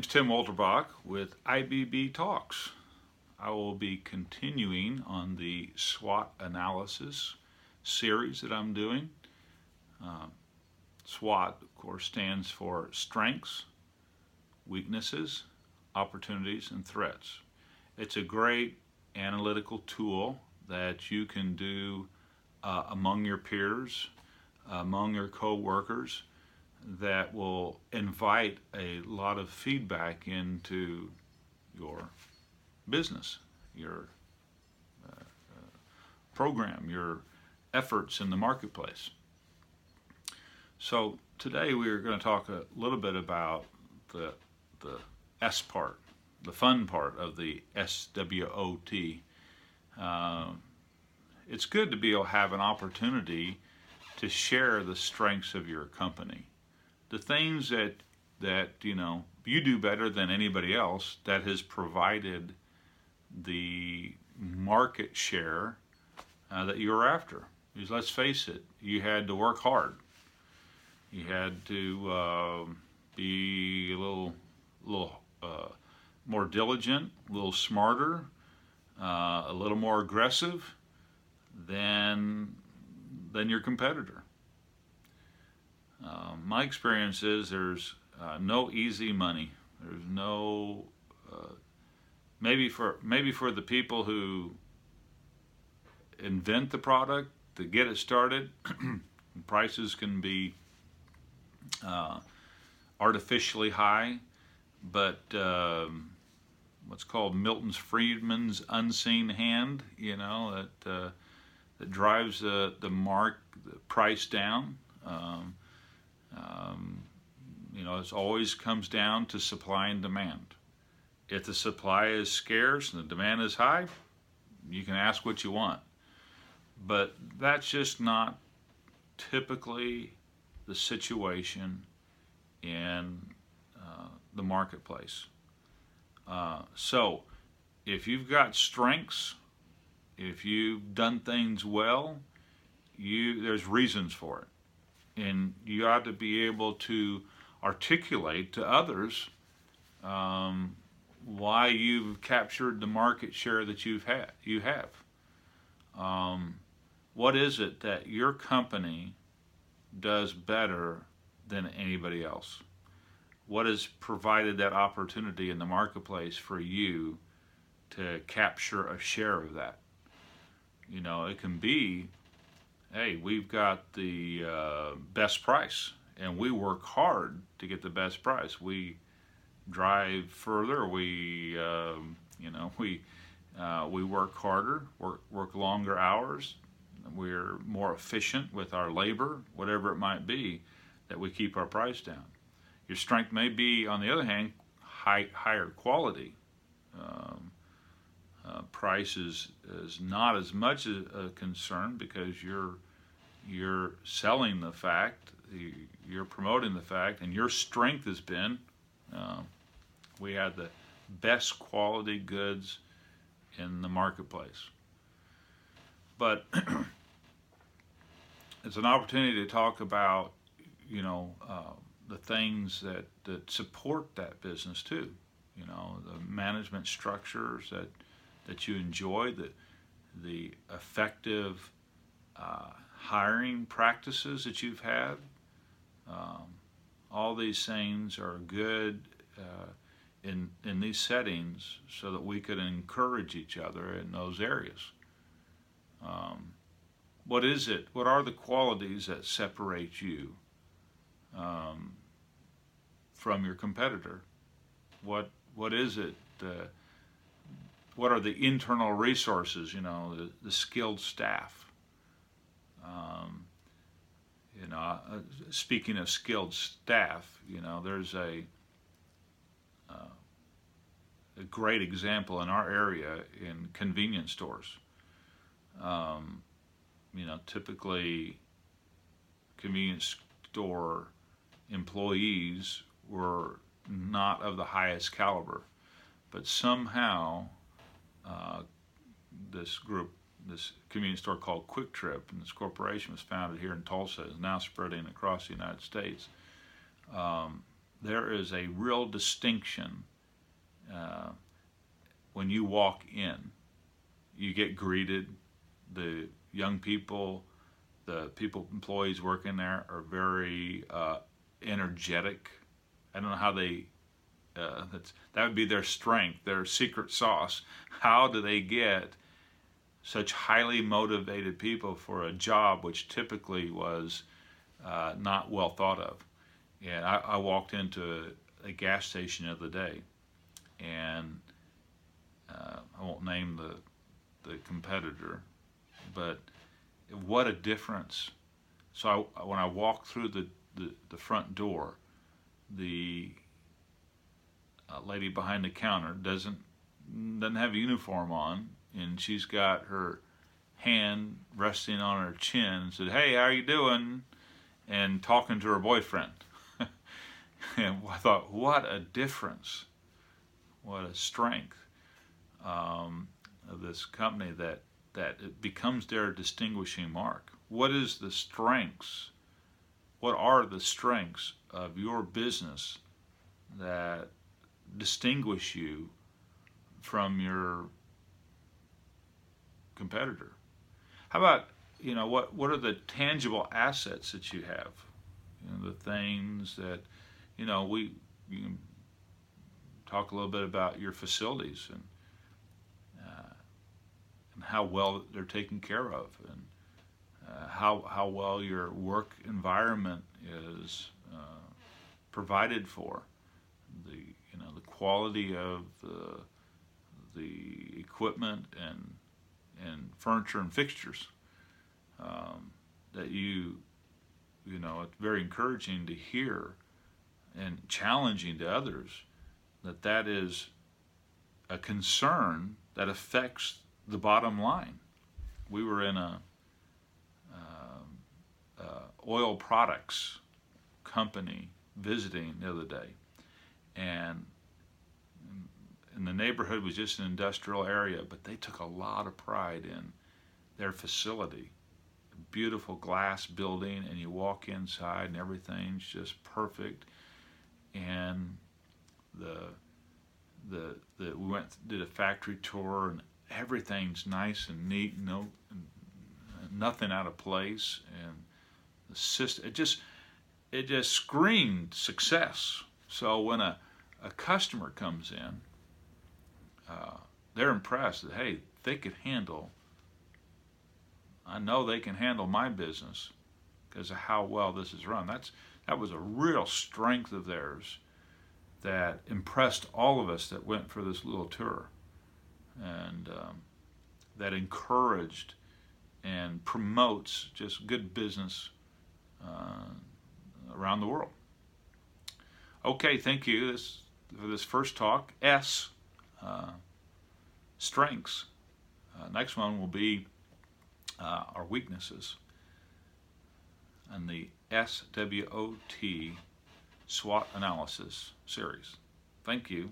name's Tim Walterbach with IBB Talks. I will be continuing on the SWOT analysis series that I'm doing. SWOT, of course, stands for strengths, weaknesses, opportunities, and threats. It's a great analytical tool that you can do among your peers, among your co-workers, that will invite a lot of feedback into your business, your program, your efforts in the marketplace. So today we are going to talk a little bit about the S part, the fun part of the SWOT. It's good to be able to have an opportunity to share the strengths of your company, the things that you know you do better than anybody else that has provided the market share that you're after. Because let's face it, you had to work hard. You had to be a little more diligent, a little smarter, a little more aggressive than your competitor. My experience is there's no easy money. There's no maybe for the people who invent the product, to get it started, prices can be artificially high, but what's called Milton Friedman's unseen hand, you know, that drives the price down. You know, it always comes down to supply and demand. If the supply is scarce and the demand is high, you can ask what you want. But that's just not typically the situation in the marketplace. So if you've got strengths, if you've done things well, there's reasons for it. And you ought to be able to articulate to others why you've captured the market share that you have. What is it that your company does better than anybody else? What has provided that opportunity in the marketplace for you to capture a share of that? You know, it can be, hey, we've got the best price, and we work hard to get the best price. We drive further. We, we work harder, work longer hours. We're more efficient with our labor, whatever it might be, that we keep our price down. Your strength may be, on the other hand, higher quality. Price is not as much a concern because you're selling the fact, you're promoting the fact, and your strength has been we have the best quality goods in the marketplace. But it's an opportunity to talk about, you know, the things that support that business too. You know, the management structures that you enjoy, the effective hiring practices that you've had. All these things are good in these settings so that we could encourage each other in those areas. What is it? What are the qualities that separate you from your competitor? What is it? What are the internal resources, you know, the skilled staff? You know, speaking of skilled staff, you know, there's a great example in our area in convenience stores. You know, typically convenience store employees were not of the highest caliber, but somehow this convenience store called QuikTrip, and this corporation was founded here in Tulsa, is now spreading across the United States. there is a real distinction when you walk in. You get greeted. The young people, employees working there are very energetic. I don't know how they, that would be their strength, their secret sauce. How do they get such highly motivated people for a job which typically was not well thought of? And I walked into a gas station the other day, and I won't name the competitor, but what a difference. So when I walked through the front door, the lady behind the counter doesn't have a uniform on, and she's got her hand resting on her chin and said, "Hey, how are you doing?" and talking to her boyfriend. And I thought, what a difference, what a strength of this company that it becomes their distinguishing mark. What are the strengths of your business that distinguish you from your competitor? How about, what are the tangible assets that you have? The things that, you can talk a little bit about your facilities and how well they're taken care of, and how well your work environment is provided for, the quality of the equipment and furniture and fixtures. That it's very encouraging to hear and challenging to others that is a concern that affects the bottom line. We were in a oil products company visiting the other day, and in the neighborhood was just an industrial area, but they took a lot of pride in their facility. Beautiful glass building, and you walk inside and everything's just perfect. And we did a factory tour, and everything's nice and neat, nothing out of place, and the system, it just screamed success. So when a customer comes in, they're impressed that, hey, I know they can handle my business because of how well this is run. That was a real strength of theirs that impressed all of us that went for this little tour, and that encouraged and promotes just good business around the world. Okay, thank you for this first talk. Strengths. Next one will be our weaknesses, and the SWOT analysis series. Thank you.